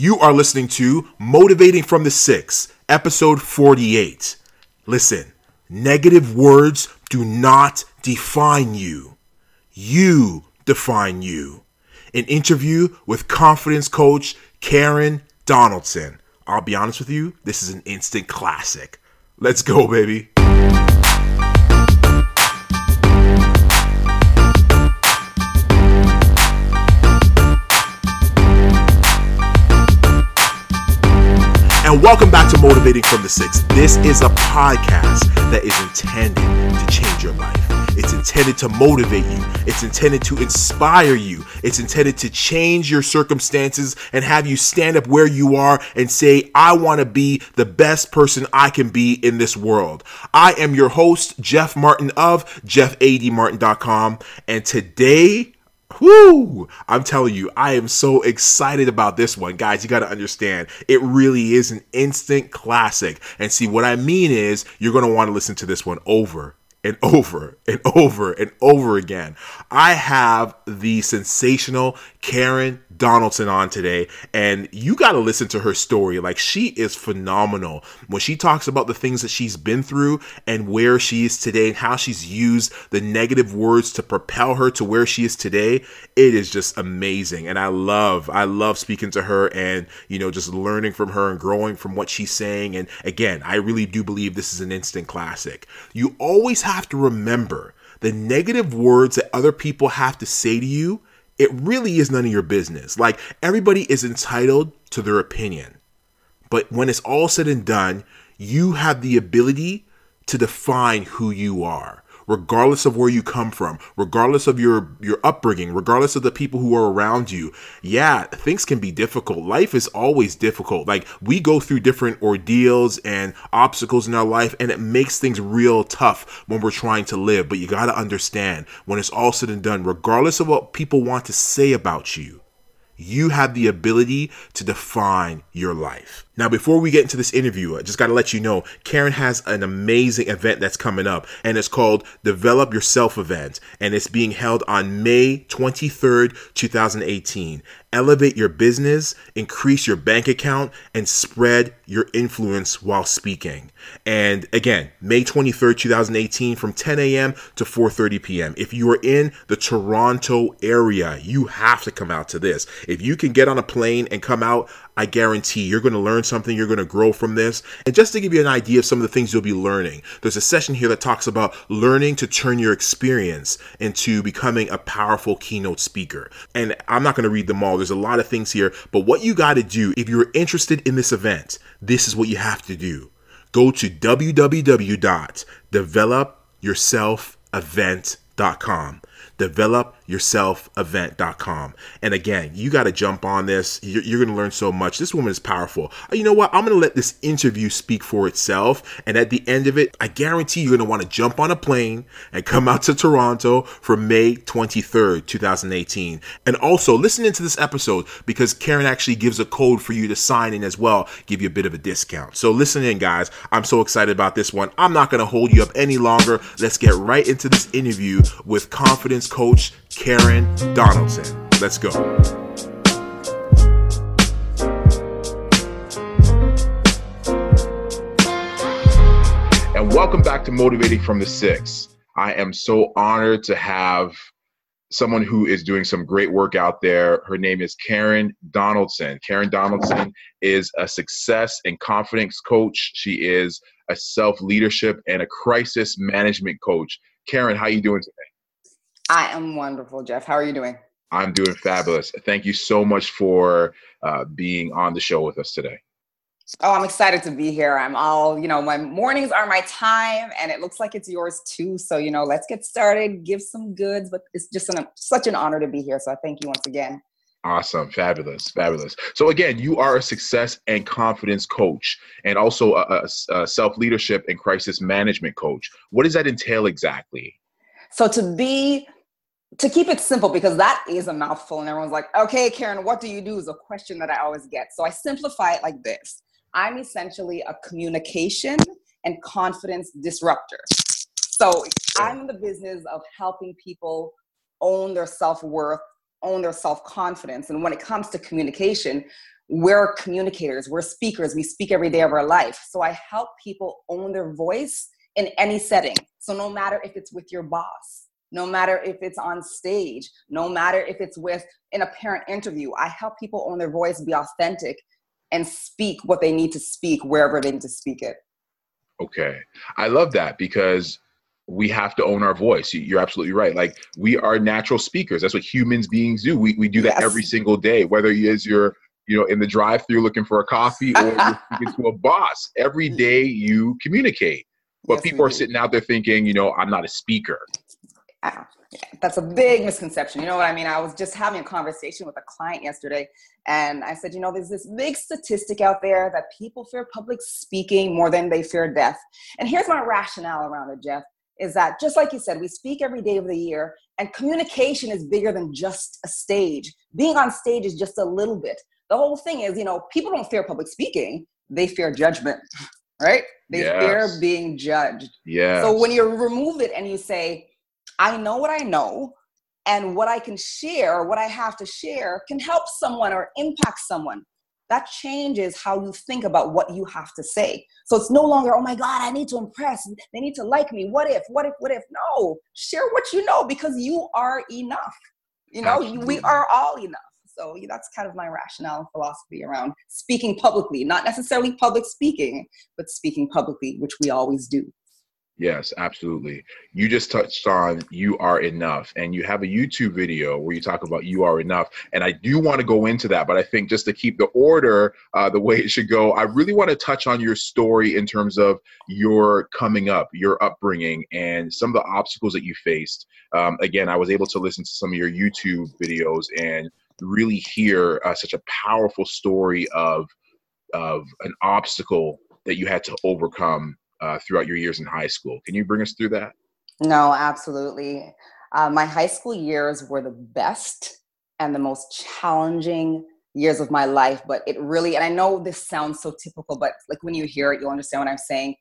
You are listening to Motivating from the Six, episode 48. Listen, negative words do not define you. You define you. An interview with confidence coach Karen Donaldson. I'll be honest with you, this is an instant classic. Let's go, baby. And welcome back to Motivating from the Six. This is a podcast that is intended to change your life. It's intended to motivate you. It's intended to inspire you. It's intended to change your circumstances and have you stand up where you are and say, I want to be the best person I can be in this world. I am your host, Jeff Martin of JeffADMartin.com. And today, whoo! I'm telling you, I am so excited about this one. Guys, you got to understand, it really is an instant classic. And see, what I mean is, you're going to want to listen to this one over and over and over and over again. I have the sensational Karen Donaldson on today, and you got to listen to her story. Like, she is phenomenal when she talks about the things that she's been through and where she is today and how she's used the negative words to propel her to where she is today. It is just amazing. And I love speaking to her and, you know, just learning from her and growing from what she's saying. And again, I really do believe this is an instant classic. You always have to remember the negative words that other people have to say to you. It really is none of your business. Like, everybody is entitled to their opinion. But when it's all said and done, you have the ability to define who you are, regardless of where you come from, regardless of your upbringing, regardless of the people who are around you. Yeah, things can be difficult. Life is always difficult. Like, we go through different ordeals and obstacles in our life, and it makes things real tough when we're trying to live. But you got to understand, when it's all said and done, regardless of what people want to say about you, you have the ability to define your life. Now, before we get into this interview, I just got to let you know, Karen has an amazing event that's coming up, and it's called Develop Yourself Event, and it's being held on May 23rd, 2018. Elevate your business, increase your bank account, and spread your influence while speaking. And again, May 23rd, 2018, from 10 a.m. to 4:30 p.m. If you are in the Toronto area, you have to come out to this. If you can get on a plane and come out, I guarantee you're going to learn something, you're going to grow from this. And just to give you an idea of some of the things you'll be learning, there's a session here that talks about learning to turn your experience into becoming a powerful keynote speaker. And I'm not going to read them all. There's a lot of things here, but what you got to do, if you're interested in this event, this is what you have to do. Go to www.developyourselfevent.com. developyourselfevent.com. And again, you got to jump on this. You're going to learn so much. This woman is powerful. You know what? I'm going to let this interview speak for itself. And at the end of it, I guarantee you're going to want to jump on a plane and come out to Toronto for May 23rd, 2018. And also listen into this episode, because Karen actually gives a code for you to sign in as well, give you a bit of a discount. So listen in, guys. I'm so excited about this one. I'm not going to hold you up any longer. Let's get right into this interview with confidence coach Karen Donaldson. Let's go. And welcome back to Motivating from the Six. I am so honored to have someone who is doing some great work out there. Her name is Karen Donaldson. Karen Donaldson is a success and confidence coach. She is a self-leadership and a crisis management coach. Karen, how are you doing today? I am wonderful, Jeff. How are you doing? I'm doing fabulous. Thank you so much for being on the show with us today. Oh, I'm excited to be here. I'm all, you know, my mornings are my time, and it looks like it's yours too. So, you know, let's get started, give some goods, but it's just such an honor to be here. So I thank you once again. Awesome. Fabulous. Fabulous. So again, you are a success and confidence coach, and also a self-leadership and crisis management coach. What does that entail exactly? So to keep it simple, because that is a mouthful and everyone's like, okay, Karen, what do you do is a question that I always get. So I simplify it like this. I'm essentially a communication and confidence disruptor. So I'm in the business of helping people own their self-worth, own their self-confidence. And when it comes to communication, we're communicators, we're speakers, we speak every day of our life. So I help people own their voice in any setting. So no matter if it's with your boss, no matter if it's on stage, no matter if it's with in a parent interview, I help people own their voice, be authentic, and speak what they need to speak wherever they need to speak it. Okay. I love that because we have to own our voice. You're absolutely right. Like, we are natural speakers. That's what humans beings do. We do that every single day, whether you're in the drive-through looking for a coffee or you're speaking to a boss. Every day you communicate. But people are sitting out there thinking, I'm not a speaker. That's a big misconception. You know what I mean? I was just having a conversation with a client yesterday, and I said, there's this big statistic out there that people fear public speaking more than they fear death. And here's my rationale around it, Jeff, is that just like you said, we speak every day of the year, and communication is bigger than just a stage. Being on stage is just a little bit. The whole thing is, people don't fear public speaking. They fear judgment, right? They fear being judged. Yeah. So when you remove it and you say, I know what I know, and what I can share, what I have to share can help someone or impact someone. That changes how you think about what you have to say. So it's no longer, oh my God, I need to impress. They need to like me. What if? No, share what you know, because you are enough. We are all enough. So that's kind of my rationale and philosophy around speaking publicly, not necessarily public speaking, but speaking publicly, which we always do. Yes, absolutely. You just touched on you are enough, and you have a YouTube video where you talk about you are enough. And I do want to go into that, but I think just to keep the order the way it should go, I really want to touch on your story in terms of your coming up, your upbringing, and some of the obstacles that you faced. Again, I was able to listen to some of your YouTube videos and really hear such a powerful story of an obstacle that you had to overcome throughout your years in high school. Can you bring us through that? No, absolutely. My high school years were the best and the most challenging years of my life, but it really, and I know this sounds so typical, but like when you hear it, you'll understand what I'm saying.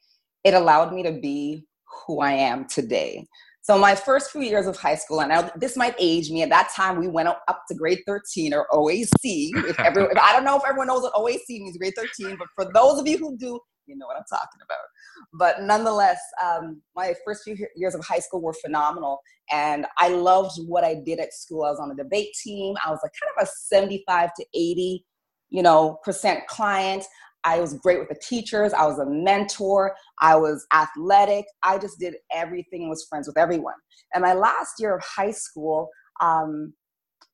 It allowed me to be who I am today. So my first few years of high school, and this might age me, at that time we went up to grade 13 or OAC. I don't know if everyone knows what OAC means, grade 13, but for those of you who do, you know what I'm talking about. But nonetheless, my first few years of high school were phenomenal. And I loved what I did at school. I was on the debate team. I was kind of a 75% to 80%, percent client. I was great with the teachers. I was a mentor. I was athletic. I just did everything and was friends with everyone. And my last year of high school, I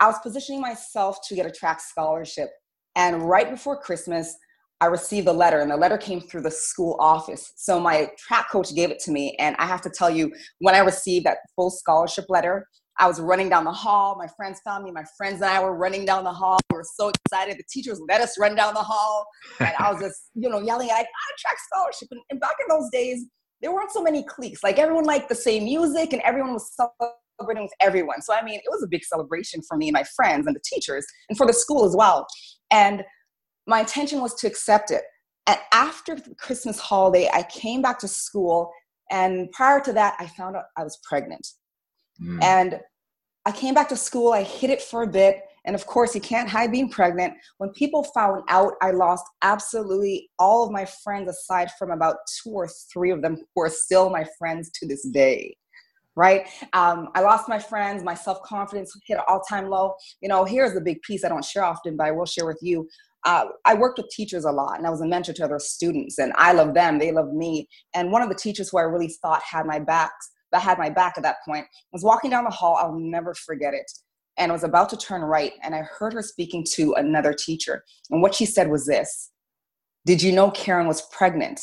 was positioning myself to get a track scholarship. And right before Christmas, I received a letter, and the letter came through the school office. So my track coach gave it to me. And I have to tell you, when I received that full scholarship letter, I was running down the hall. My friends found me. My friends and I were running down the hall. We were so excited. The teachers let us run down the hall. And I was just, yelling, I got a track scholarship. And back in those days, there weren't so many cliques. Like, everyone liked the same music, and everyone was celebrating with everyone. So, I mean, it was a big celebration for me and my friends and the teachers and for the school as well. And my intention was to accept it. And after the Christmas holiday, I came back to school. And prior to that, I found out I was pregnant. Mm. And I came back to school. I hid it for a bit. And of course, you can't hide being pregnant. When people found out, I lost absolutely all of my friends, aside from about 2 or 3 of them who are still my friends to this day. Right? I lost my friends. My self-confidence hit an all-time low. Here's the big piece I don't share often, but I will share with you. I worked with teachers a lot, and I was a mentor to other students, and I loved them. They loved me. And one of the teachers who I really thought had my back at that point was walking down the hall. I'll never forget it. And I was about to turn right, and I heard her speaking to another teacher. And what she said was this: "Did you know Karen was pregnant?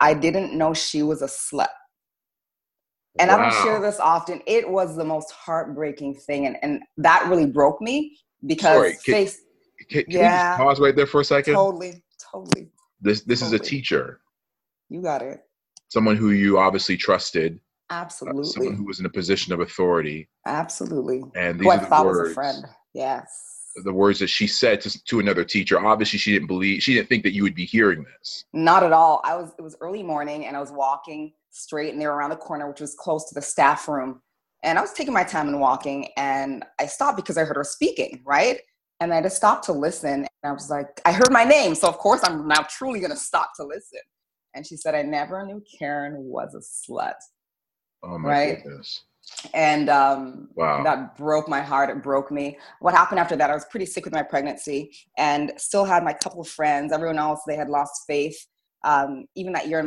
I didn't know she was a slut." And wow. I don't share this often. It was the most heartbreaking thing. And that really broke me because Can you just pause right there for a second? Totally. This totally. Is a teacher. You got it. Someone who you obviously trusted. Absolutely. Someone who was in a position of authority. Absolutely. And these are the words. Was a friend. Yes. The words that she said to another teacher. Obviously, she didn't think that you would be hearing this. Not at all. It was early morning, and I was walking straight, and they were around the corner, which was close to the staff room. And I was taking my time and walking, and I stopped because I heard her speaking, right? And I just stopped to listen. And I was like, I heard my name. So of course I'm now truly going to stop to listen. And she said, I never knew Karen was a slut. Oh my goodness. And wow. That broke my heart. It broke me. What happened after that, I was pretty sick with my pregnancy and still had my couple of friends. Everyone else, they had lost faith. Even that year in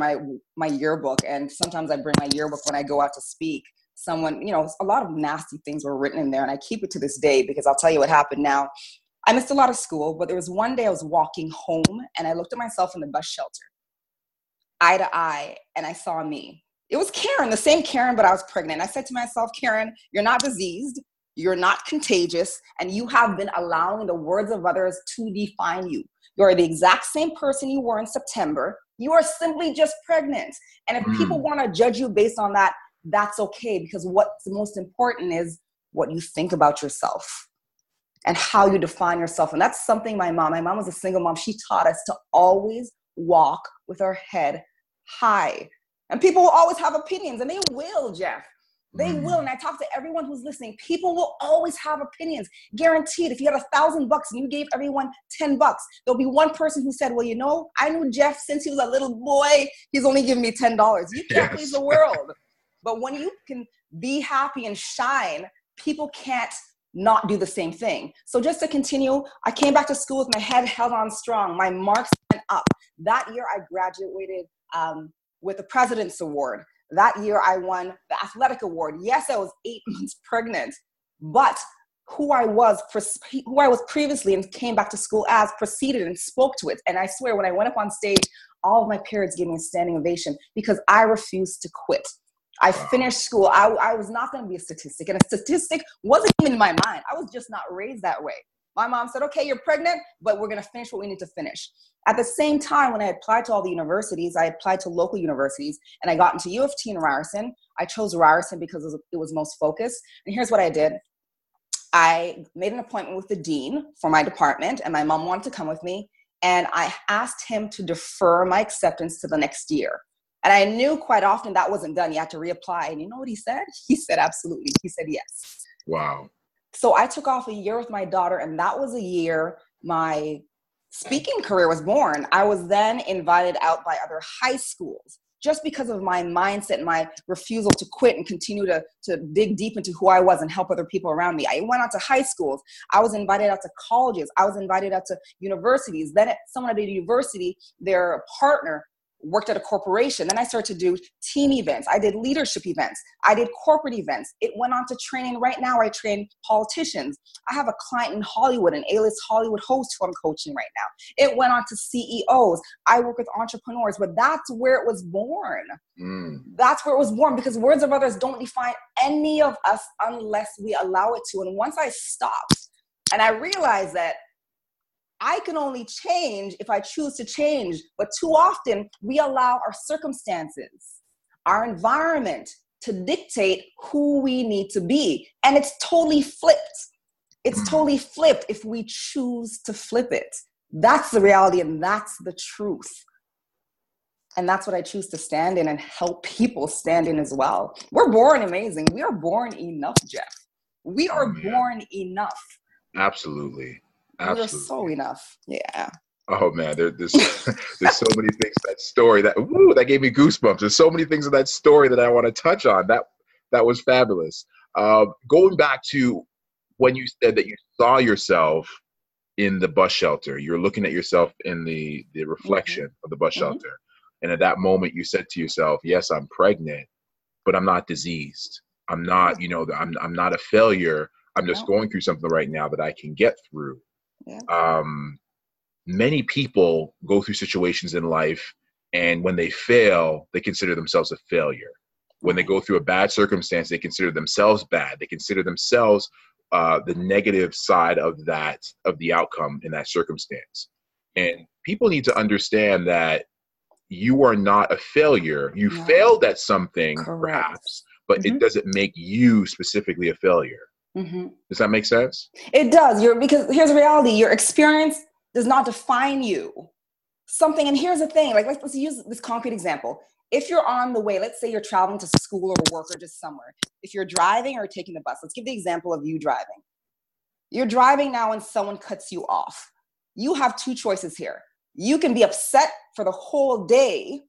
my yearbook. And sometimes I bring my yearbook when I go out to speak. Someone, you know, a lot of nasty things were written in there. And I keep it to this day because I'll tell you what happened now. I missed a lot of school, but there was one day I was walking home and I looked at myself in the bus shelter, eye to eye, and I saw me. It was Karen, the same Karen, but I was pregnant. I said to myself, Karen, you're not diseased, you're not contagious, and you have been allowing the words of others to define you. You're the exact same person you were in September. You are simply just pregnant. And if people want to judge you based on that, that's okay, because what's most important is what you think about yourself and how you define yourself. And that's something my mom was a single mom. She taught us to always walk with our head high. And people will always have opinions, and they will, Jeff. They will. And I talk to everyone who's listening. People will always have opinions. Guaranteed. If you had $1,000 and you gave everyone $10, there'll be one person who said, well, you know, I knew Jeff since he was a little boy. He's only giving me $10. You can't please the world. But when you can be happy and shine, people can't not do the same thing. So just to continue, I came back to school with my head held on strong. My marks went up. That year I graduated with the President's Award. That year I won the Athletic Award. Yes, I was 8 months pregnant, but who I was previously and came back to school as proceeded and spoke to it. And I swear when I went up on stage, all of my peers gave me a standing ovation because I refused to quit. I finished school. I was not going to be a statistic. And a statistic wasn't even in my mind. I was just not raised that way. My mom said, okay, you're pregnant, but we're going to finish what we need to finish. At the same time, when I applied to all the universities, I applied to local universities, and I got into U of T and Ryerson. I chose Ryerson because it was most focused. And here's what I did. I made an appointment with the dean for my department, and my mom wanted to come with me. And I asked him to defer my acceptance to the next year. And I knew quite often that wasn't done. You had to reapply. And you know what he said? He said, absolutely. He said, yes. Wow. So I took off a year with my daughter, and that was a year my speaking career was born. I was then invited out by other high schools just because of my mindset and my refusal to quit and continue to dig deep into who I was and help other people around me. I went out to high schools. I was invited out to colleges. I was invited out to universities. Then someone at a university, their partner, worked at a corporation. Then I started to do team events. I did leadership events. I did corporate events. It went on to training. Right now, I train politicians. I have a client in Hollywood, an A-list Hollywood host who I'm coaching right now. It went on to CEOs. I work with entrepreneurs, but that's where it was born. That's where it was born, because words of others don't define any of us unless we allow it to. And once I stopped and I realized that I can only change if I choose to change, but too often we allow our circumstances, our environment to dictate who we need to be. And it's totally flipped. It's totally flipped if we choose to flip it. That's the reality and that's the truth. And that's what I choose to stand in and help people stand in as well. We're born amazing. We are born enough, Jeff. We are born enough. Absolutely. You're so enough. Yeah. Oh man, there's so many things in that story that gave me goosebumps. There's so many things in that story that I want to touch on. That was fabulous. Going back to when you said that you saw yourself in the bus shelter, you're looking at yourself in the reflection of the bus shelter. And at that moment you said to yourself, yes, I'm pregnant, but I'm not diseased. I'm not, I'm not a failure. I'm just going through something right now that I can get through. Yeah. Many people go through situations in life, and when they fail, they consider themselves a failure. When they go through a bad circumstance, they consider themselves bad. They consider themselves the negative side of the outcome in that circumstance. And people need to understand that you are not a failure. You failed at something, perhaps, but it doesn't make you specifically a failure. Does that make sense? It does. Because here's the reality. Your experience does not define you. Something, and here's the thing, like let's use this concrete example. If you're on the way, let's say you're traveling to school or work or just somewhere. If you're driving or taking the bus, let's give the example of you driving. You're driving now and someone cuts you off. You have two choices here. You can be upset for the whole day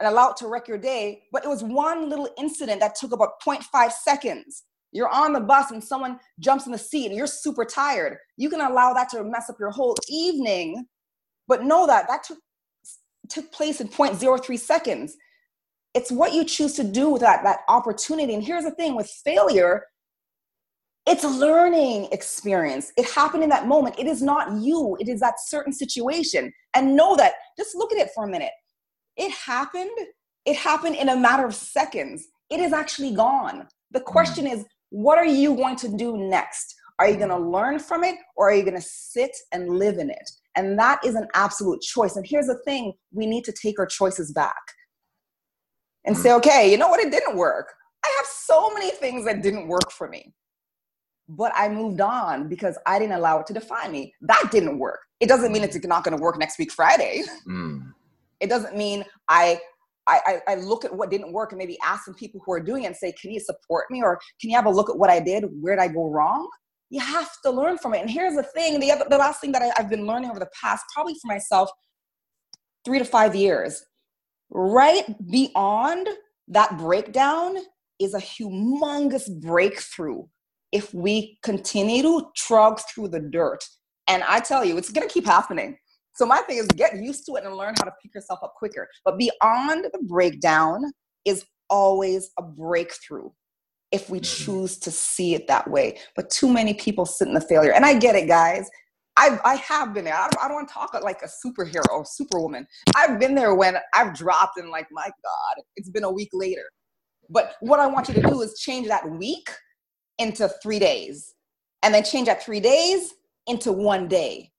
and allow it to wreck your day, but it was one little incident that took about 0.5 seconds. You're on the bus and someone jumps in the seat and you're super tired. You can allow that to mess up your whole evening, but know that that took place in 0.03 seconds. It's what you choose to do with that opportunity. And here's the thing with failure, it's a learning experience. It happened in that moment. It is not you. It is that certain situation. And know that. Just look at it for a minute. It happened. It happened in a matter of seconds. It is actually gone. The question is, what are you going to do next? Are you going to learn from it, or are you going to sit and live in it? And that is an absolute choice. And here's the thing. We need to take our choices back and say, okay, you know what? It didn't work. I have so many things that didn't work for me. But I moved on because I didn't allow it to define me. That didn't work. It doesn't mean it's not going to work next week, Friday. Mm. It doesn't mean I look at what didn't work and maybe ask some people who are doing it and say, can you support me? Or can you have a look at what I did? Where did I go wrong? You have to learn from it. And here's the thing. The last thing that I've been learning over the past, probably for myself, 3 to 5 years, right beyond that breakdown is a humongous breakthrough. If we continue to trudge through the dirt, and I tell you, it's going to keep happening. So my thing is get used to it and learn how to pick yourself up quicker. But beyond the breakdown is always a breakthrough if we choose to see it that way. But too many people sit in the failure. And I get it, guys. I have been there. I don't want to talk like a superhero or superwoman. I've been there when I've dropped and like, my God, it's been a week later. But what I want you to do is change that week into 3 days, and then change that 3 days into 1 day,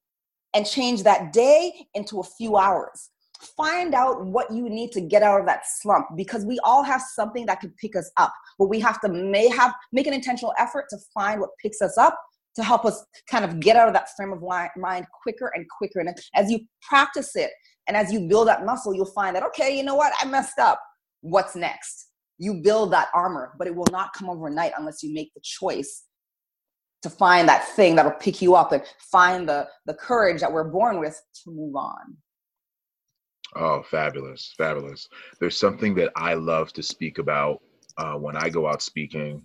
and change that day into a few hours. Find out what you need to get out of that slump, because we all have something that could pick us up, but we have to make an intentional effort to find what picks us up to help us kind of get out of that frame of mind quicker and quicker. And as you practice it and as you build that muscle, you'll find that, okay, you know what? I messed up. What's next? You build that armor, but it will not come overnight unless you make the choice to find that thing that'll pick you up and find the courage that we're born with to move on. Oh, fabulous, fabulous. There's something that I love to speak about when I go out speaking,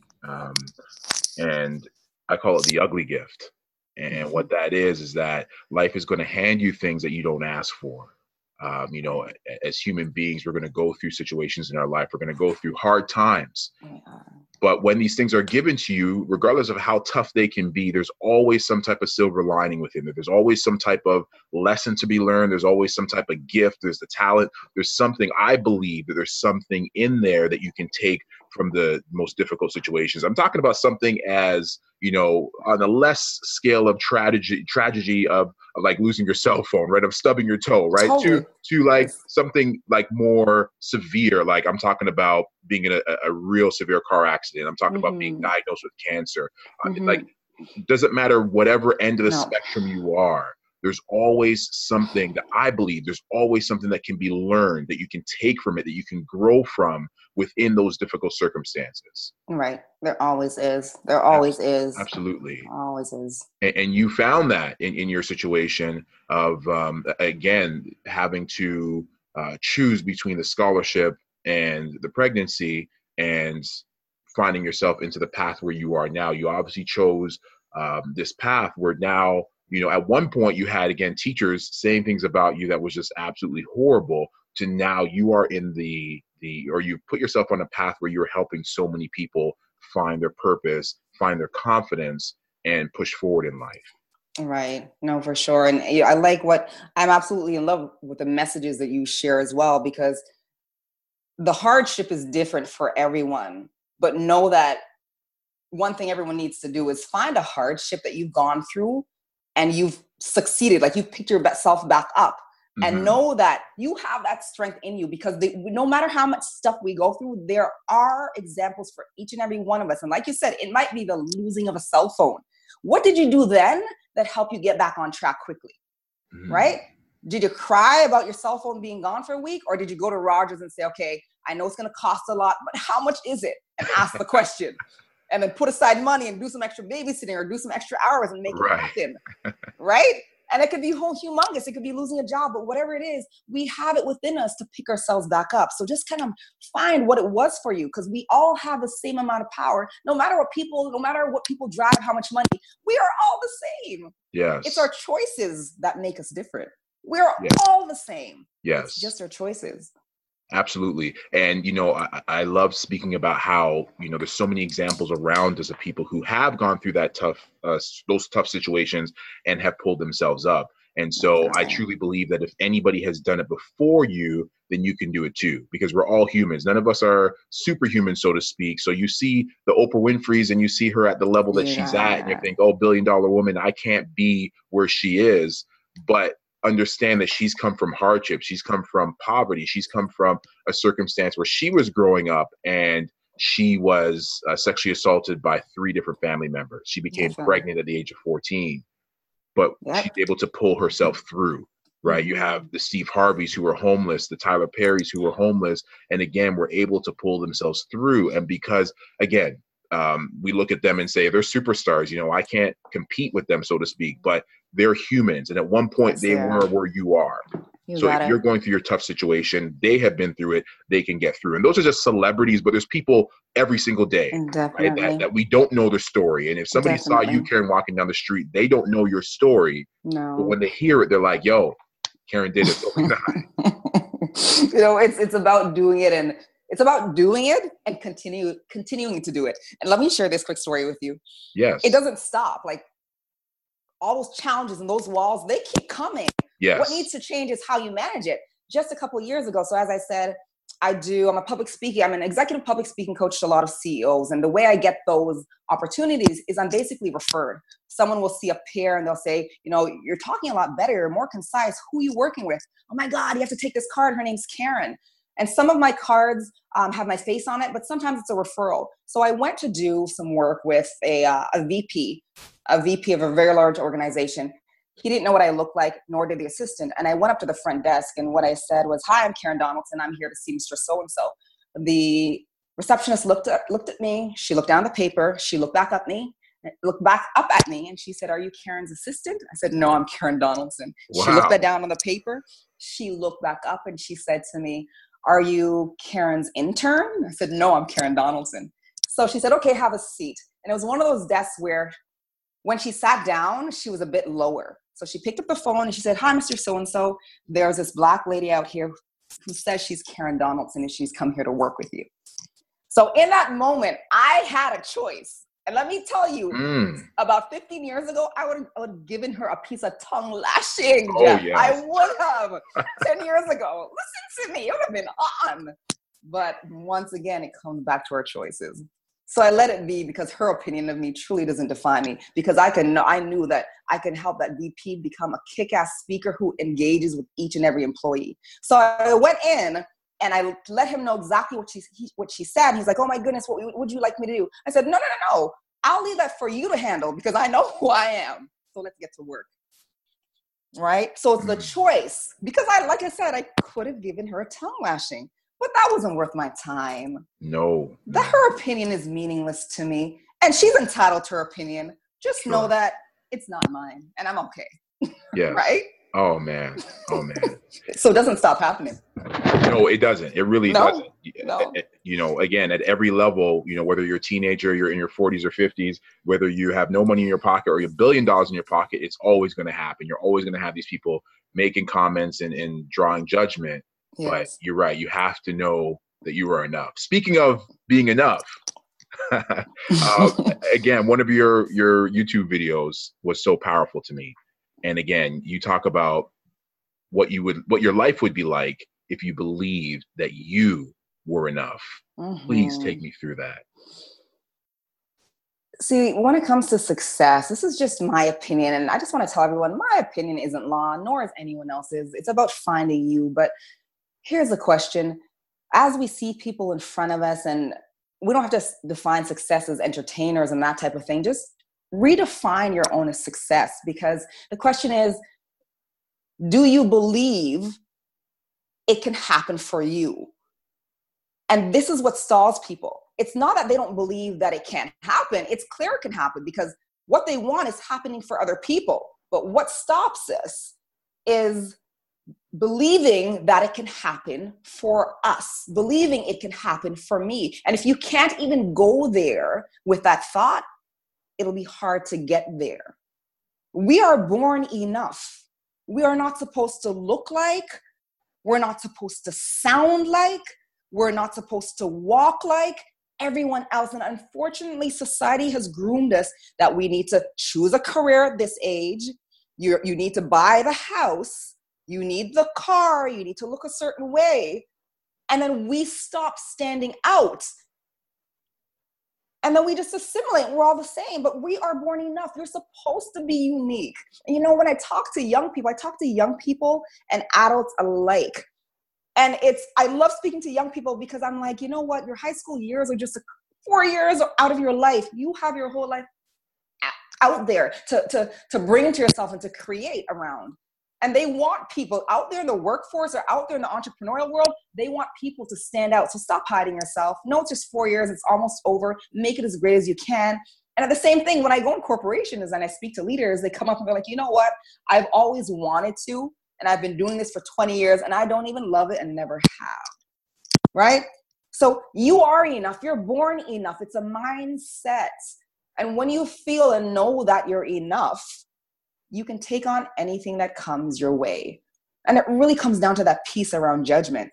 and I call it the ugly gift. And what that is that life is going to hand you things that you don't ask for. You know, as human beings, we're going to go through situations in our life. We're going to go through hard times. Yeah. But when these things are given to you, regardless of how tough they can be, there's always some type of silver lining within it. There's always some type of lesson to be learned. There's always some type of gift. There's the talent. There's something. I believe that there's something in there that you can take from the most difficult situations. I'm talking about something as, you know, on the less scale of tragedy of like losing your cell phone, right? Of stubbing your toe, right? Totally. To like something like more severe. Like I'm talking about being in a real severe car accident. I'm talking about being diagnosed with cancer. Like, doesn't matter whatever end of the spectrum you are. There's always something that I believe there's always something that can be learned, that you can take from it, that you can grow from within those difficult circumstances. Right. There always is. There always is. Absolutely. Always is. And you found that in your situation of, again, having to choose between the scholarship and the pregnancy and finding yourself into the path where you are now. You obviously chose this path where now, you know, at one point you had, again, teachers saying things about you that was just absolutely horrible, to now you are in or you put yourself on a path where you're helping so many people find their purpose, find their confidence, and push forward in life. Right. No, for sure. And I like I'm absolutely in love with the messages that you share as well, because the hardship is different for everyone, but know that one thing everyone needs to do is find a hardship that you've gone through and you've succeeded, like you've picked yourself back up, and know that you have that strength in you, because no matter how much stuff we go through, there are examples for each and every one of us. And like you said, it might be the losing of a cell phone. What did you do then that helped you get back on track quickly, right? Did you cry about your cell phone being gone for a week? Or did you go to Rogers and say, okay, I know it's going to cost a lot, but how much is it? And ask the question. and then put aside money and do some extra babysitting or do some extra hours and make it happen, right? And it could be whole humongous. It could be losing a job, but whatever it is, we have it within us to pick ourselves back up. So just kind of find what it was for you, because we all have the same amount of power. No matter what people drive, how much money, we are all the same. Yes. It's our choices that make us different. We're all the same. Yes. It's just our choices. Absolutely. And, you know, I love speaking about how, you know, there's so many examples around us of people who have gone through that those tough situations and have pulled themselves up. And so I truly believe that if anybody has done it before you, then you can do it too, because we're all humans. None of us are superhuman, so to speak. So you see the Oprah Winfreys and you see her at the level that she's at and you think, oh, billion-dollar woman, I can't be where she is. But understand that she's come from hardship. She's come from poverty. She's come from a circumstance where she was growing up and she was sexually assaulted by 3 different family members. She became pregnant at the age of 14, but she's able to pull herself through, right? You have the Steve Harveys who were homeless, the Tyler Perrys who were homeless, and again, were able to pull themselves through. And because, again, we look at them and say, they're superstars, you know, I can't compete with them, so to speak, but they're humans. And at one point they were where you are. So if you're going through your tough situation, they have been through it, they can get through. And those are just celebrities, but there's people every single day right, that we don't know their story. And if somebody saw you, Karen, walking down the street, they don't know your story. No. But when they hear it, they're like, yo, Karen did it. You know, it's about doing it and it's about doing it and continuing to do it. And let me share this quick story with you. Yes. It doesn't stop. Like, all those challenges and those walls, they keep coming. Yes. What needs to change is how you manage it. Just a couple of years ago, so as I said, I'm an executive public speaking coach to a lot of CEOs. And the way I get those opportunities is I'm basically referred. Someone will see a peer and they'll say, you know, you're talking a lot better, you're more concise. Who are you working with? Oh my God, you have to take this card. Her name's Karen. And some of my cards have my face on it, but sometimes it's a referral. So I went to do some work with a VP of a very large organization. He didn't know what I looked like, nor did the assistant. And I went up to the front desk, and what I said was, hi, I'm Karen Donaldson. I'm here to see Mr. So-and-so. The receptionist looked at me. She looked down the paper. She looked back up at me, and she said, are you Karen's assistant? I said, no, I'm Karen Donaldson. Wow. She looked down on the paper. She looked back up, and she said to me, are you Karen's intern? I said, no, I'm Karen Donaldson. So she said, okay, have a seat. And it was one of those desks where when she sat down, she was a bit lower. So she picked up the phone and she said, hi, Mr. So-and-so, there's this black lady out here who says she's Karen Donaldson and she's come here to work with you. So in that moment, I had a choice. And let me tell you, about 15 years ago, I would have given her a piece of tongue lashing. Oh, Jeff. Yes. I would have 10 years ago. Listen to me. It would have been on. But once again, it comes back to our choices. So I let it be, because her opinion of me truly doesn't define me, because I knew that I can help that VP become a kick-ass speaker who engages with each and every employee. So I went in and I let him know exactly what she said. He's like, oh my goodness, what would you like me to do? I said, no. I'll leave that for you to handle, because I know who I am. So let's get to work. Right? So it's the choice, because like I said, I could have given her a tongue lashing, but that wasn't worth my time. No. That her opinion is meaningless to me, and she's entitled to her opinion. Just know that it's not mine, and I'm okay. Yeah. Right? Oh man. So it doesn't stop happening. No, it doesn't. It really doesn't. No. You know, again, at every level, you know, whether you're a teenager, you're in your 40s or 50s, whether you have no money in your pocket or you have $1 billion in your pocket, it's always going to happen. You're always going to have these people making comments and drawing judgment. Yes. But you're right. You have to know that you are enough. Speaking of being enough, again, one of your YouTube videos was so powerful to me. And again, you talk about what your life would be like if you believed that you were enough. Mm-hmm. Please take me through that. See, when it comes to success, this is just my opinion. And I just want to tell everyone, my opinion isn't law, nor is anyone else's. It's about finding you. But here's the question. As we see people in front of us, and we don't have to define success as entertainers and that type of thing, just redefine your own success, because the question is, do you believe it can happen for you? And this is what stalls people. It's not that they don't believe that it can happen. It's clear it can happen because what they want is happening for other people. But what stops us is believing that it can happen for us, believing it can happen for me. And if you can't even go there with that thought, it'll be hard to get there. We are born enough. We are not supposed to look like, we're not supposed to sound like, we're not supposed to walk like everyone else. And unfortunately, society has groomed us that we need to choose a career at this age. You need to buy the house. You need the car. You need to look a certain way. And then we stop standing out. And then we just assimilate. We're all the same, but we are born enough. You're supposed to be unique. And you know, when I talk to young people and adults alike. And I love speaking to young people because I'm like, you know what? Your high school years are just 4 years out of your life. You have your whole life out there to bring to yourself and to create around. And they want people out there in the workforce or out there in the entrepreneurial world. They want people to stand out. So stop hiding yourself. No, it's just 4 years. It's almost over. Make it as great as you can. And the same thing when I go in corporations and I speak to leaders, they come up and they're like, you know what? I've always wanted to. And I've been doing this for 20 years and I don't even love it and never have, right? So you are enough, you're born enough. It's a mindset. And when you feel and know that you're enough, you can take on anything that comes your way. And it really comes down to that piece around judgment.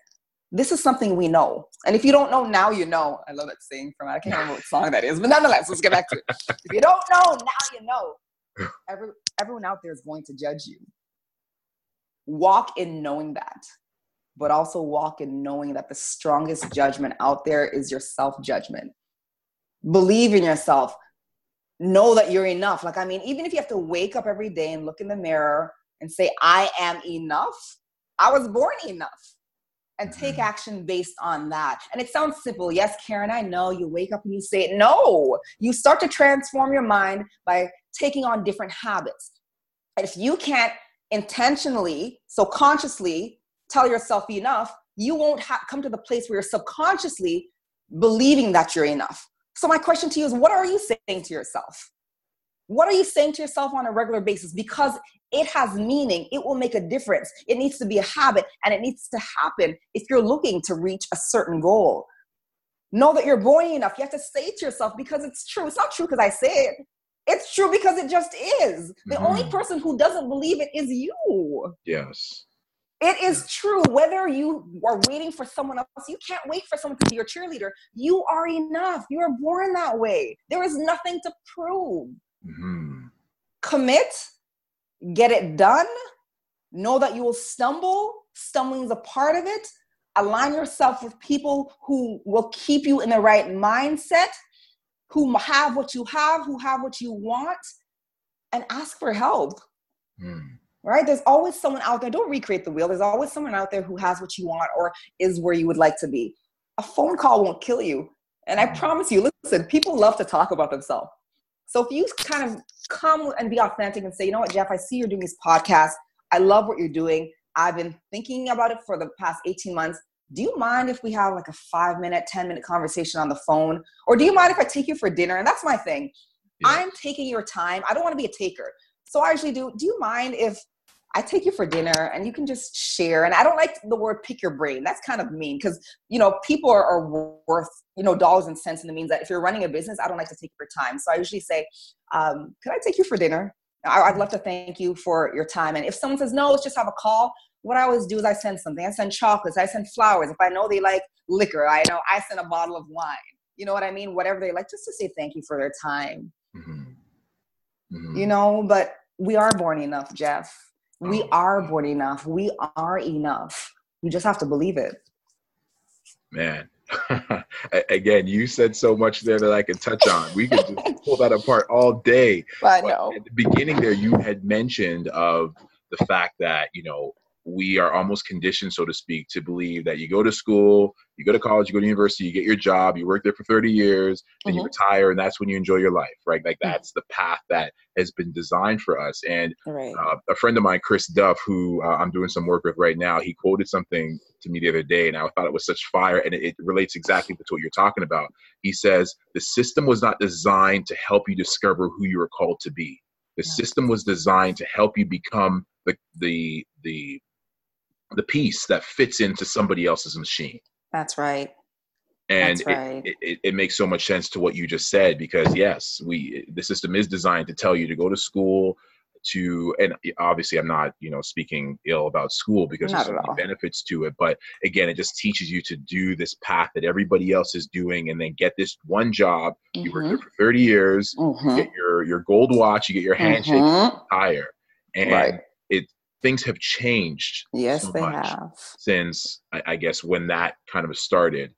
This is something we know. And if you don't know now, you know. I love that saying from, I can't remember what song that is, but nonetheless, let's get back to it. If you don't know, now you know. Everyone out there is going to judge you. Walk in knowing that, but also walk in knowing that the strongest judgment out there is your self-judgment. Believe in yourself. Know that you're enough. Like, I mean, even if you have to wake up every day and look in the mirror and say, I am enough, I was born enough, and take action based on that. And it sounds simple. Yes, Karen, I know. You wake up and you say it. No, you start to transform your mind by taking on different habits. And if you can't intentionally, so consciously tell yourself enough, you won't come to the place where you're subconsciously believing that you're enough. So my question to you is, what are you saying to yourself? What are you saying to yourself on a regular basis? Because it has meaning. It will make a difference. It needs to be a habit and it needs to happen if you're looking to reach a certain goal. Know that you're born enough. You have to say it to yourself because it's true. It's not true because I say it. It's true because it just is. The only person who doesn't believe it is you. Yes. It is true. Whether you are waiting for someone else, you can't wait for someone to be your cheerleader. You are enough. You are born that way. There is nothing to prove. Commit. Get it done. Know that you will stumble. Stumbling is a part of it. Align yourself with people who will keep you in the right mindset, who have what you have, who have what you want, and ask for help, right? There's always someone out there. Don't recreate the wheel. There's always someone out there who has what you want or is where you would like to be. A phone call won't kill you. And I promise you, listen, people love to talk about themselves. So if you kind of come and be authentic and say, you know what, Jeff, I see you're doing this podcast. I love what you're doing. I've been thinking about it for the past 18 months. Do you mind if we have like a 5-minute, 10-minute conversation on the phone? Or do you mind if I take you for dinner? And that's my thing. Yeah. I'm taking your time. I don't want to be a taker. So I usually do you mind if I take you for dinner and you can just share? And I don't like the word pick your brain. That's kind of mean because, you know, people are worth, you know, dollars and cents in the means that if you're running a business, I don't like to take your time. So I usually say, could I take you for dinner? I'd love to thank you for your time. And if someone says, no, let's just have a call. What I always do is I send something. I send chocolates. I send flowers. If I know they like liquor, I know I send a bottle of wine. You know what I mean? Whatever they like, just to say thank you for their time. You know, but we are born enough, Jeff. We are born enough. We are enough. You just have to believe it. Man. Again, you said so much there that I can touch on. We could just pull that apart all day. But no. At the beginning there, you had mentioned of the fact that, you know, we are almost conditioned, so to speak, to believe that you go to school, you go to college, you go to university, you get your job, you work there for 30 years, then you retire, and that's when you enjoy your life, right? Like that's the path that has been designed for us. And a friend of mine, Chris Duff, who I'm doing some work with right now, he quoted something to me the other day, and I thought it was such fire, and it relates exactly to what you're talking about. He says, the system was not designed to help you discover who you were called to be. The system was designed to help you become the piece that fits into somebody else's machine. That's right. And it makes so much sense to what you just said, because yes, the system is designed to tell you to go to school, and obviously I'm not, speaking ill about school, because there's so many benefits to it. But again, it just teaches you to do this path that everybody else is doing, and then get this one job. You work there for 30 years, you get your gold watch, you get your handshake, you retire. And things have changed. Yes, so they have. Since I guess when that kind of started,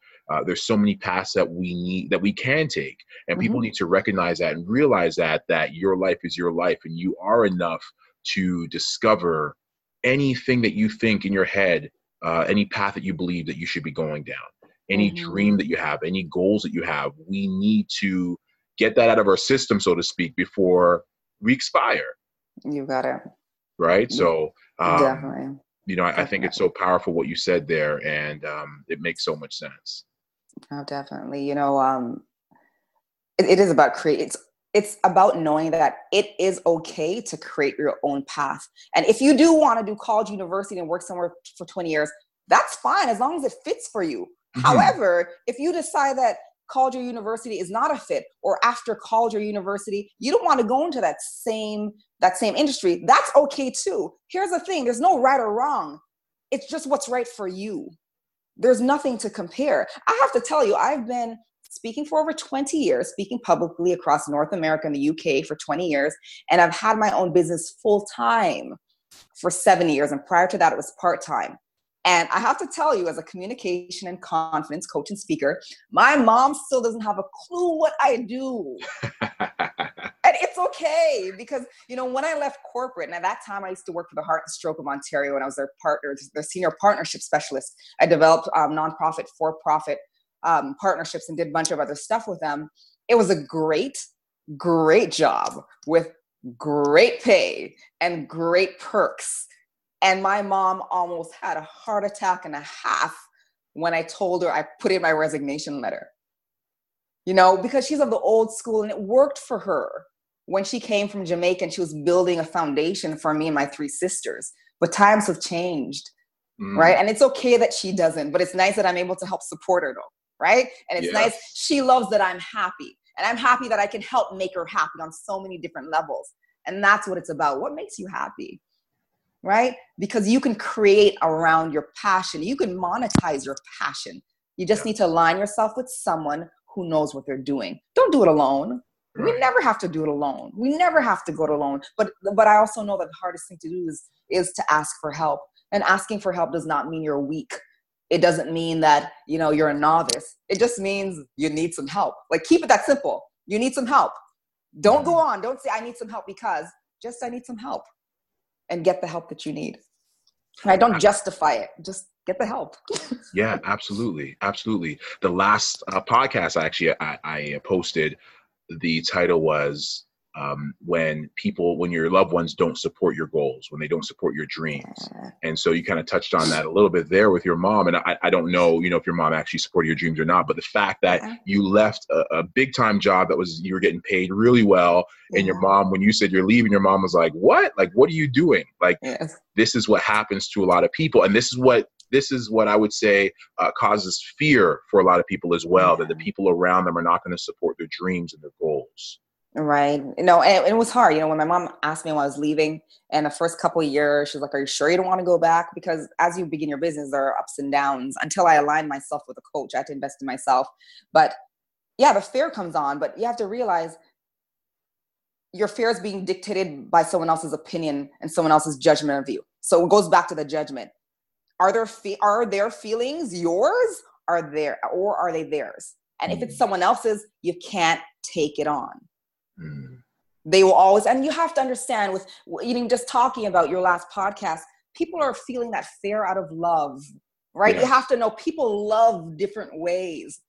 there's so many paths that we can take, and people need to recognize that and realize that your life is your life, and you are enough to discover anything that you think in your head, any path that you believe that you should be going down, any dream that you have, any goals that you have. We need to get that out of our system, so to speak, before we expire. You got it. Right. So, definitely. I think it's so powerful what you said there, and it makes so much sense. Oh, definitely. It is about it's about knowing that it is okay to create your own path. And if you do want to do college, university, and work somewhere for 20 years, that's fine, as long as it fits for you. However, if you decide that college or university is not a fit, or after college or university, you don't want to go into that same industry, that's okay too. Here's the thing, there's no right or wrong. It's just what's right for you. There's nothing to compare. I have to tell you, I've been speaking for over 20 years, speaking publicly across North America and the UK for 20 years. And I've had my own business full time for 7 years. And prior to that, it was part time. And I have to tell you, as a communication and confidence coach and speaker, my mom still doesn't have a clue what I do. And it's okay, because, when I left corporate, and at that time I used to work for the Heart and Stroke of Ontario, and I was their partner, their senior partnership specialist. I developed nonprofit, for-profit partnerships, and did a bunch of other stuff with them. It was a great, great job with great pay and great perks. And my mom almost had a heart attack and a half when I told her I put in my resignation letter, because she's of the old school, and it worked for her. When she came from Jamaica, and she was building a foundation for me and my three sisters, but times have changed, right? And it's okay that she doesn't, but it's nice that I'm able to help support her though, right? And it's nice, she loves that I'm happy, and I'm happy that I can help make her happy on so many different levels. And that's what it's about. What makes you happy? Right? Because you can create around your passion. You can monetize your passion. You just need to align yourself with someone who knows what they're doing. Don't do it alone. Right. We never have to do it alone. We never have to go it alone. But I also know that the hardest thing to do is to ask for help. And asking for help does not mean you're weak. It doesn't mean that, you're a novice. It just means you need some help. Like, keep it that simple. You need some help. Don't go on. Don't say, I need some help, because just I need some help. And get the help that you need. And I don't justify it. Just get the help. Yeah, absolutely. Absolutely. The last podcast I posted, the title was when your loved ones don't support your goals, when they don't support your dreams. And so you kind of touched on that a little bit there with your mom. And I don't know, if your mom actually supported your dreams or not, but the fact that you left a big time job you were getting paid really well. And your mom, when you said you're leaving, your mom was like, what? Like, what are you doing? Like, this is what happens to a lot of people. And this is what I would say causes fear for a lot of people as well, that the people around them are not going to support their dreams and their goals. Right. And it was hard. When my mom asked me when I was leaving, and the first couple of years, she was like, are you sure you don't want to go back? Because as you begin your business, there are ups and downs. Until I aligned myself with a coach, I had to invest in myself. But yeah, the fear comes on, but you have to realize your fear is being dictated by someone else's opinion and someone else's judgment of you. So it goes back to the judgment. Are their feelings yours? Or are they theirs? And if it's someone else's, you can't take it on. They will always, and you have to understand, with just talking about your last podcast, people are feeling that fear out of love, right? Yeah. You have to know people love different ways,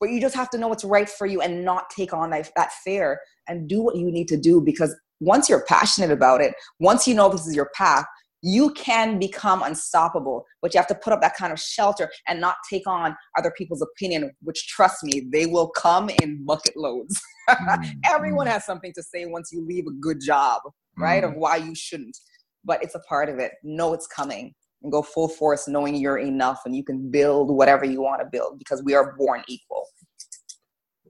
but you just have to know what's right for you and not take on that fear and do what you need to do. Because once you're passionate about it, once you know this is your path, you can become unstoppable, but you have to put up that kind of shelter and not take on other people's opinion, which, trust me, they will come in bucket loads. Everyone has something to say once you leave a good job, right? Of why you shouldn't, but it's a part of it. Know it's coming and go full force knowing you're enough and you can build whatever you want to build because we are born equal.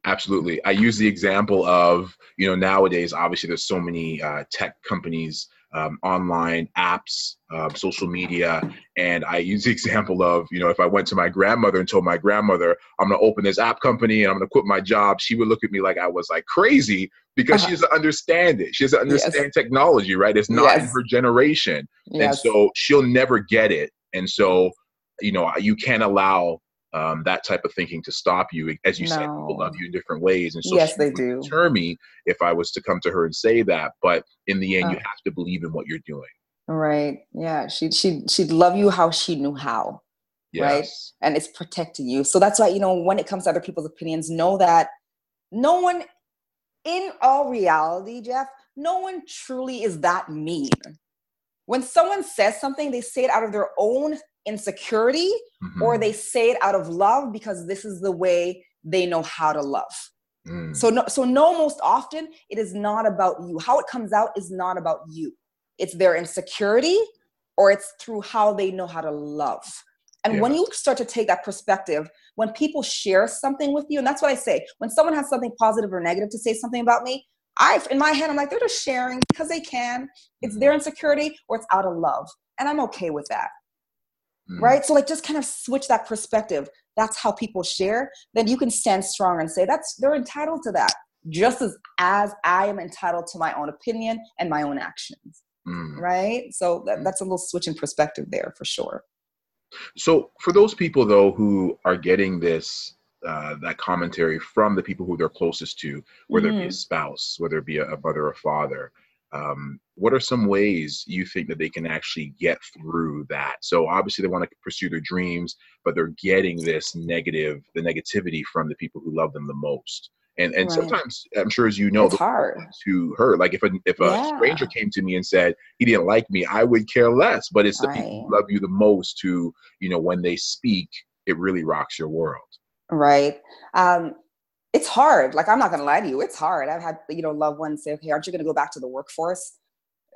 Absolutely. I use the example of, you know, nowadays, obviously there's so many tech companies, online apps, social media. And I use the example of, you know, if I went to my grandmother and told my grandmother, I'm going to open this app company and I'm going to quit my job, she would look at me like I was like crazy because she doesn't understand it. She doesn't understand technology, right? It's not in her generation. And so she'll never get it. And so, you know, you can't allow that type of thinking to stop you. As you said, people love you in different ways. And so she would deter me if I was to come to her and say that. But in the end, you have to believe in what you're doing. Right. Yeah. She'd love you how she knew how. Yes. Right. And it's protecting you. So that's why, you know, when it comes to other people's opinions, know that no one, in all reality, Jeff, no one truly is that mean. When someone says something, they say it out of their own insecurity, or they say it out of love because this is the way they know how to love. So most often it is not about you. How it comes out is not about you. It's their insecurity, or it's through how they know how to love. And when you start to take that perspective, when people share something with you, and that's what I say, when someone has something positive or negative to say something about me, in my head, I'm like, they're just sharing because they can. It's their insecurity or it's out of love. And I'm okay with that. Right? So like, just kind of switch that perspective. That's how people share. Then you can stand strong and say, they're entitled to that. Just as I am entitled to my own opinion and my own actions. Right? So that's a little switch in perspective there for sure. So for those people though, who are getting this, that commentary from the people who they're closest to, whether it be a spouse, whether it be a mother or father, what are some ways you think that they can actually get through that? So obviously they want to pursue their dreams, but they're getting the negativity from the people who love them the most. And sometimes, I'm sure as you know, it's hard to hurt. Like if a stranger came to me and said he didn't like me, I would care less. But it's the people who love you the most who, you know, when they speak, it really rocks your world. Right. It's hard. Like, I'm not going to lie to you. It's hard. I've had, you know, loved ones say, okay, aren't you going to go back to the workforce?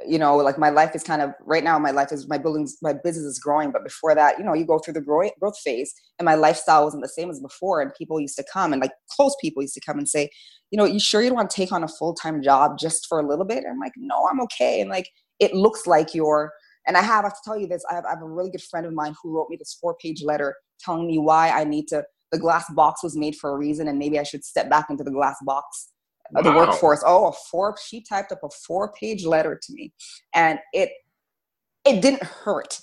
You know, like my life is kind of, right now my life is, my business is growing. But before that, you know, you go through the growth phase and my lifestyle wasn't the same as before. And people used to come and like close people used to come and say, you know, you sure you don't want to take on a full-time job just for a little bit? I'm like, no, I'm okay. And like, it looks like you're, and I have to tell you this, I have a really good friend of mine who wrote me this 4-page letter telling me why I need to, the glass box was made for a reason, and maybe I should step back into the glass box of the workforce. She typed up a 4-page letter to me, and it didn't hurt,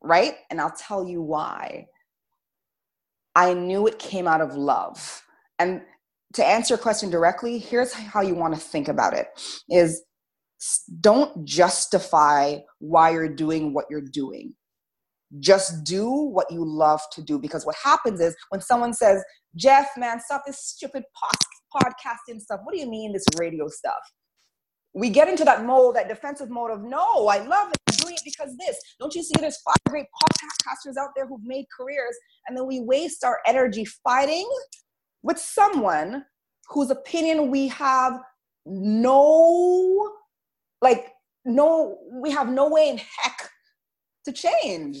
right? And I'll tell you why. I knew it came out of love. And to answer your question directly, here's how you want to think about it, is don't justify why you're doing what you're doing. Just do what you love to do. Because what happens is when someone says, Jeff, man, stop this stupid podcasting stuff. What do you mean this radio stuff? We get into that mode, that defensive mode of, no, I love it. I'm doing it because this. Don't you see there's 5 great podcasters out there who've made careers? And then we waste our energy fighting with someone whose opinion we have no way in heck to change.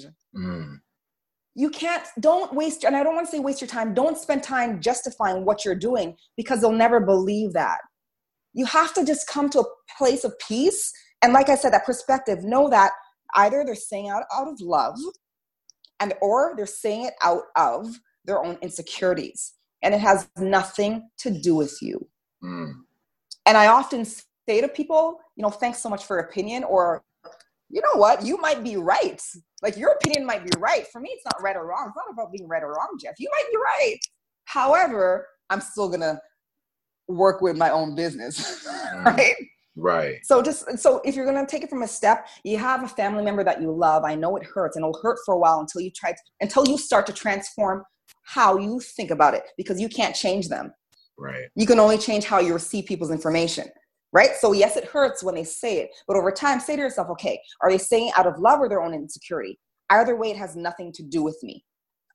You can't, don't waste, and I don't want to say waste your time. Don't spend time justifying what you're doing because they'll never believe that. You have to just come to a place of peace. And like I said, that perspective, know that either they're saying out of love and, or they're saying it out of their own insecurities, and it has nothing to do with you. And I often say to people, you know, thanks so much for your opinion, or you know what? You might be right. Like your opinion might be right. For me, it's not right or wrong. It's not about being right or wrong, Jeff. You might be right. However, I'm still going to work with my own business, right? Right. So if you're going to take it from a step, you have a family member that you love. I know it hurts, and it'll hurt for a while until you start to transform how you think about it, because you can't change them. Right. You can only change how you receive people's information. Right. So yes, it hurts when they say it, but over time, say to yourself, okay, are they saying it out of love or their own insecurity? Either way, it has nothing to do with me.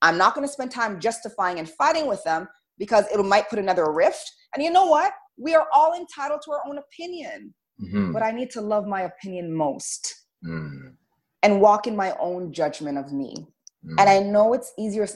I'm not going to spend time justifying and fighting with them, because it might put another rift. And you know what? We are all entitled to our own opinion, mm-hmm. but I need to love my opinion most mm-hmm. and walk in my own judgment of me. Mm-hmm. And I know it's easier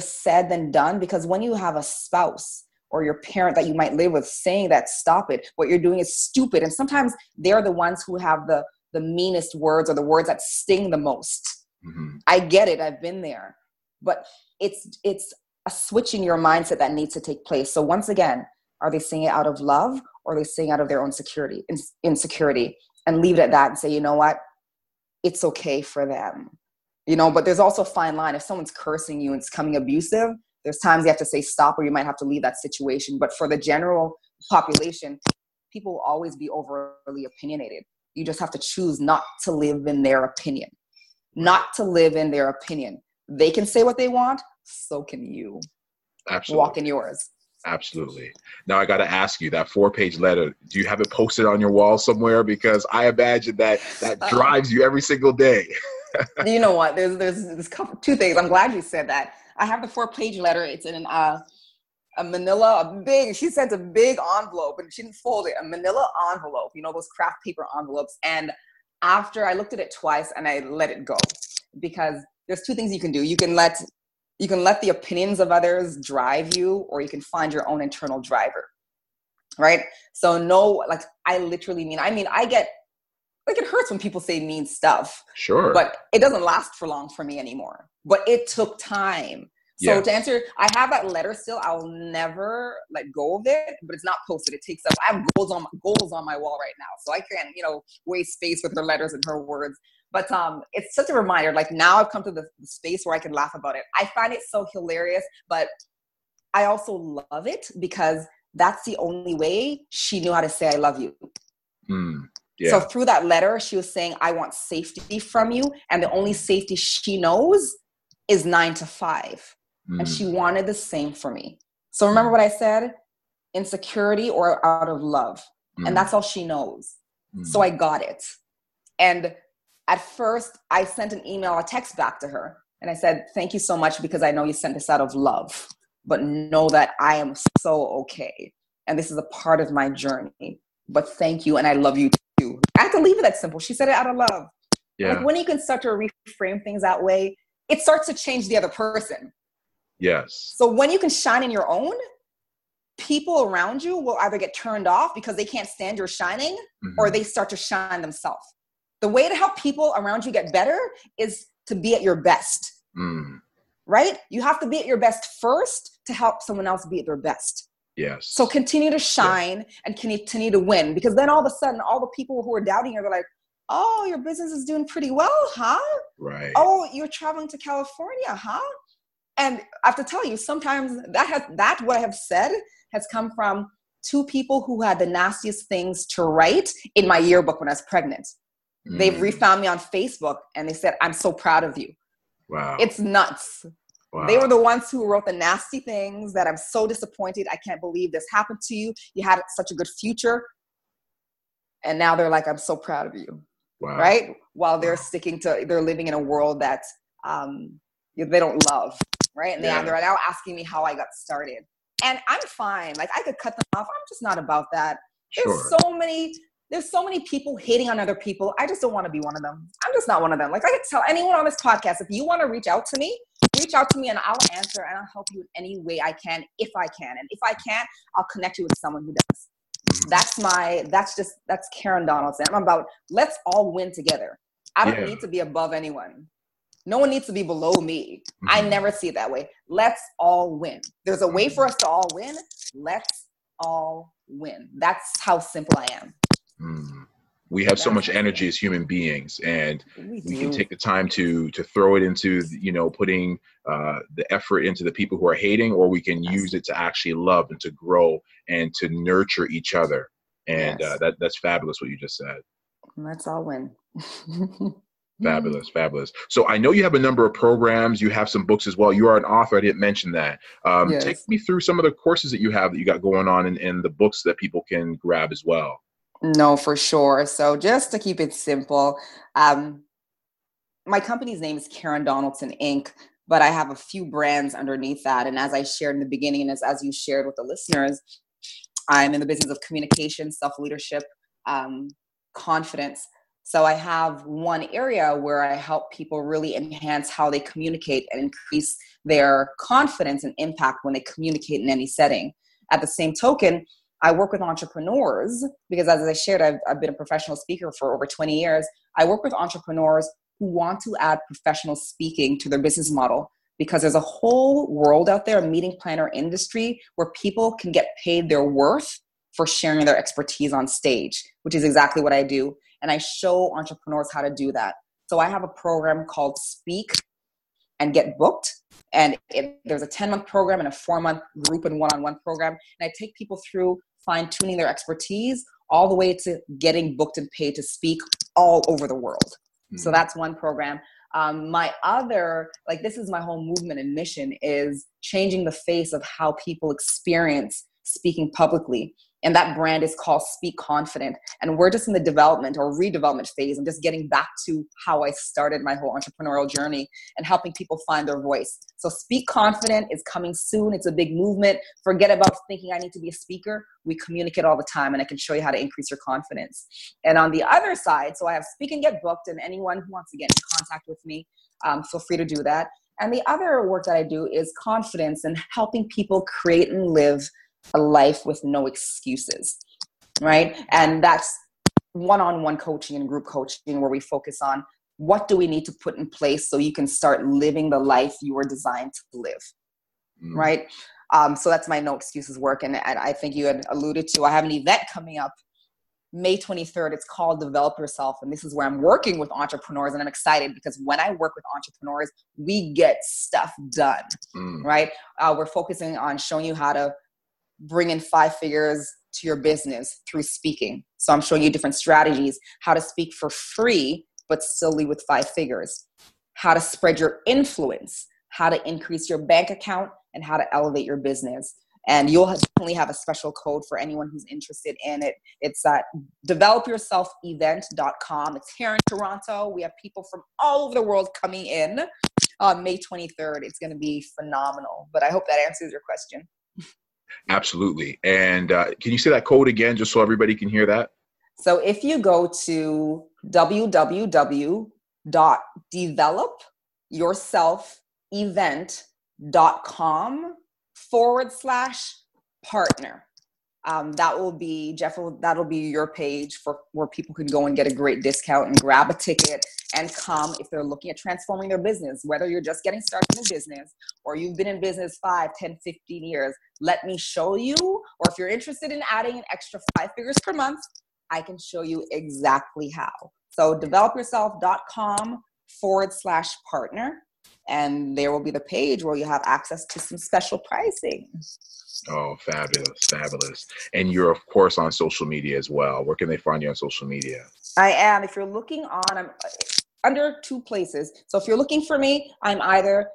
said than done, because when you have a spouse or your parent that you might live with saying that, stop it, what you're doing is stupid. And sometimes they're the ones who have the meanest words, or the words that sting the most. Mm-hmm. I get it. I've been there, but it's a switch in your mindset that needs to take place. So once again, are they saying it out of love, or are they saying it out of their own insecurity, and leave it at that and say, you know what? It's okay for them, but there's also a fine line. If someone's cursing you and it's coming abusive, there's times you have to say stop, or you might have to leave that situation. But for the general population, people will always be overly opinionated. You just have to choose not to live in their opinion, They can say what they want. So can you. Absolutely. Walk in yours. Absolutely. Now I got to ask you, that 4-page letter, do you have it posted on your wall somewhere? Because I imagine that drives you every single day. You know what? There's two things. I'm glad you said that. I have the 4-page letter. It's in a manila, she sent a big envelope, and she didn't fold it, a manila envelope, those craft paper envelopes. And after I looked at it twice and I let it go, because there's two things you can do. You can let the opinions of others drive you, or you can find your own internal driver, right? So no, like I literally mean, I get, like it hurts when people say mean stuff. Sure. But it doesn't last for long for me anymore. But it took time. So yes. To answer, I have that letter still. I will never let go of it, but it's not posted. It takes up. I have goals on my wall right now, so I can't, waste space with her letters and her words. But it's such a reminder, like now I've come to the space where I can laugh about it. I find it so hilarious, but I also love it, because that's the only way she knew how to say I love you. Mm, yeah. So through that letter, she was saying, I want safety from you. And the only safety she knows is 9 to 5. Mm. And she wanted the same for me. So remember what I said? Insecurity or out of love. Mm. And that's all she knows. Mm. So I got it. And at first, I sent an email, a text back to her, and I said, thank you so much, because I know you sent this out of love, but know that I am so okay. And this is a part of my journey, but thank you. And I love you too. I had to leave it that simple. She said it out of love. Yeah. Like when you can start to reframe things that way, it starts to change the other person. Yes. So when you can shine in your own, people around you will either get turned off because they can't stand your shining, mm-hmm. or they start to shine themselves. The way to help people around you get better is to be at your best, right? You have to be at your best first to help someone else be at their best. Yes. So continue to shine and continue to win, because then all of a sudden, all the people who are doubting you, they're like, oh, your business is doing pretty well, huh? Right. Oh, you're traveling to California, huh? And I have to tell you, sometimes what I have said has come from two people who had the nastiest things to write in my yearbook when I was pregnant. They've refound me on Facebook, and they said, I'm so proud of you. Wow. It's nuts. Wow. They were the ones who wrote the nasty things that I'm so disappointed. I can't believe this happened to you. You had such a good future. And now they're like, I'm so proud of you. Wow. Right. While they're they're living in a world that they don't love. Right. And they're now asking me how I got started, and I'm fine. Like I could cut them off. I'm just not about that. There's so many people hating on other people. I just don't want to be one of them. I'm just not one of them. Like I could tell anyone on this podcast, if you want to reach out to me and I'll answer, and I'll help you in any way I can, if I can. And if I can't, I'll connect you with someone who does. That's Karen Donaldson. I'm about, let's all win together. I don't need to be above anyone. No one needs to be below me. Mm-hmm. I never see it that way. Let's all win. There's a way for us to all win. Let's all win. That's how simple I am. Mm. We have so much energy as human beings, and we can take the time to throw it into, putting the effort into the people who are hating, or we can use it to actually love and to grow and to nurture each other. And yes. That's fabulous what you just said. Let's all win. Fabulous, fabulous. So I know you have a number of programs. You have some books as well. You are an author. I didn't mention that. Yes. Take me through some of the courses that you have that you got going on and the books that people can grab as well. No, for sure. So just to keep it simple, my company's name is Karen Donaldson Inc., but I have a few brands underneath that. And as I shared in the beginning, and as you shared with the listeners, I'm in the business of communication, self-leadership, confidence. So I have one area where I help people really enhance how they communicate and increase their confidence and impact when they communicate in any setting. At the same token, I work with entrepreneurs because, as I shared, I've been a professional speaker for over 20 years. I work with entrepreneurs who want to add professional speaking to their business model, because there's a whole world out there, a meeting planner industry, where people can get paid their worth for sharing their expertise on stage, which is exactly what I do. And I show entrepreneurs how to do that. So I have a program called Speak and Get Booked. And there's a 10-month program and a 4-month group and one-on-one program. And I take people through fine-tuning their expertise all the way to getting booked and paid to speak all over the world. Mm-hmm. So that's one program. My other, like, this is my whole movement and mission, is changing the face of how people experience speaking publicly. And that brand is called Speak Confident. And we're just in the development or redevelopment phase. I'm just getting back to how I started my whole entrepreneurial journey and helping people find their voice. So Speak Confident is coming soon. It's a big movement. Forget about thinking I need to be a speaker. We communicate all the time, and I can show you how to increase your confidence. And on the other side, so I have Speak and Get Booked, and anyone who wants to get in contact with me, feel free to do that. And the other work that I do is confidence and helping people create and live a life with no excuses, right? And that's one-on-one coaching and group coaching, where we focus on what do we need to put in place so you can start living the life you were designed to live, right? So that's my no excuses work. And I think you had alluded to, I have an event coming up May 23rd. It's called Develop Yourself. And this is where I'm working with entrepreneurs, and I'm excited because when I work with entrepreneurs, we get stuff done, right? We're focusing on showing you how to bring in 5 figures to your business through speaking. So I'm showing you different strategies, how to speak for free, but still leave with 5 figures, how to spread your influence, how to increase your bank account, and how to elevate your business. And you'll definitely have a special code for anyone who's interested in it. It's at developyourselfevent.com. It's here in Toronto. We have people from all over the world coming in on May 23rd. It's going to be phenomenal, but I hope that answers your question. Absolutely. And can you say that code again, just so everybody can hear that? So if you go to www.developyourselfevent.com/partner, that will be, Jeff, that'll be your page for where people can go and get a great discount and grab a ticket and come if they're looking at transforming their business, whether you're just getting started in business or you've been in business 5, 10, 15 years. Let me show you, or if you're interested in adding an extra 5 figures per month, I can show you exactly how. So developyourself.com/partner, and there will be the page where you have access to some special pricing. Oh, fabulous, fabulous. And you're, of course, on social media as well. Where can they find you on social media? I am. If you're looking on, I'm under 2 places. So if you're looking for me, I'm either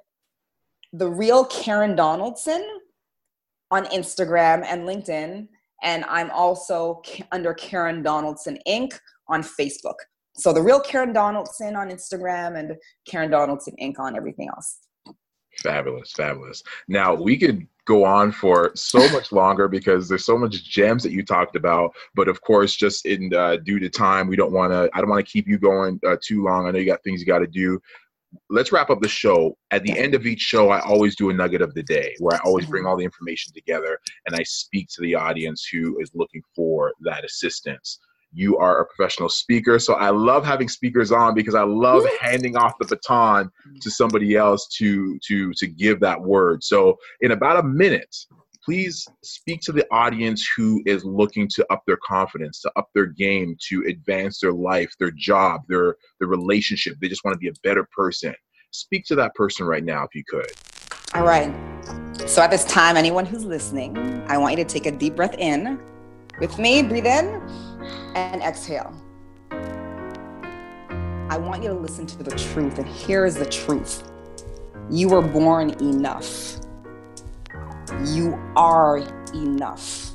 The Real Karen Donaldson on Instagram and LinkedIn, and I'm also under Karen Donaldson Inc. on Facebook. So The Real Karen Donaldson on Instagram and Karen Donaldson Inc. on everything else. Fabulous, fabulous. Now, we could go on for so much longer because there's so much gems that you talked about. But of course, just in due to time, I don't want to keep you going too long. I know you got things you got to do. Let's wrap up the show. At the end of each show, I always do a nugget of the day, where I always bring all the information together and I speak to the audience who is looking for that assistance. You are a professional speaker, so I love having speakers on because I love handing off the baton to somebody else to give that word. So in about a minute, please speak to the audience who is looking to up their confidence, to up their game, to advance their life, their job, their relationship. They just want to be a better person. Speak to that person right now if you could. All right. So at this time, anyone who's listening, I want you to take a deep breath in With me, breathe in and exhale. I want you to listen to the truth, and here is the truth. You were born enough. You are enough.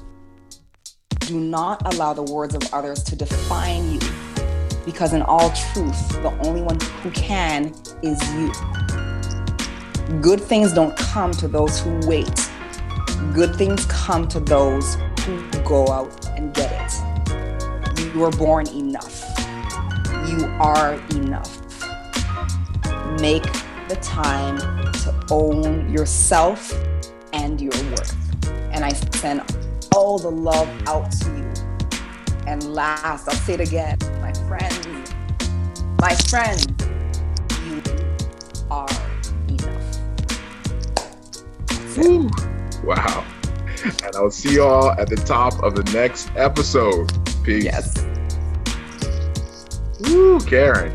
Do not allow the words of others to define you, because in all truth, the only one who can is you. Good things don't come to those who wait. Good things come to those who go out and get it. You were born enough. You are enough. Make the time to own yourself and your worth. And I send all the love out to you. And last, I'll say it again, my friends, you are enough. Ooh, wow. And I'll see you all at the top of the next episode. Peace. Yes. Woo, Karen.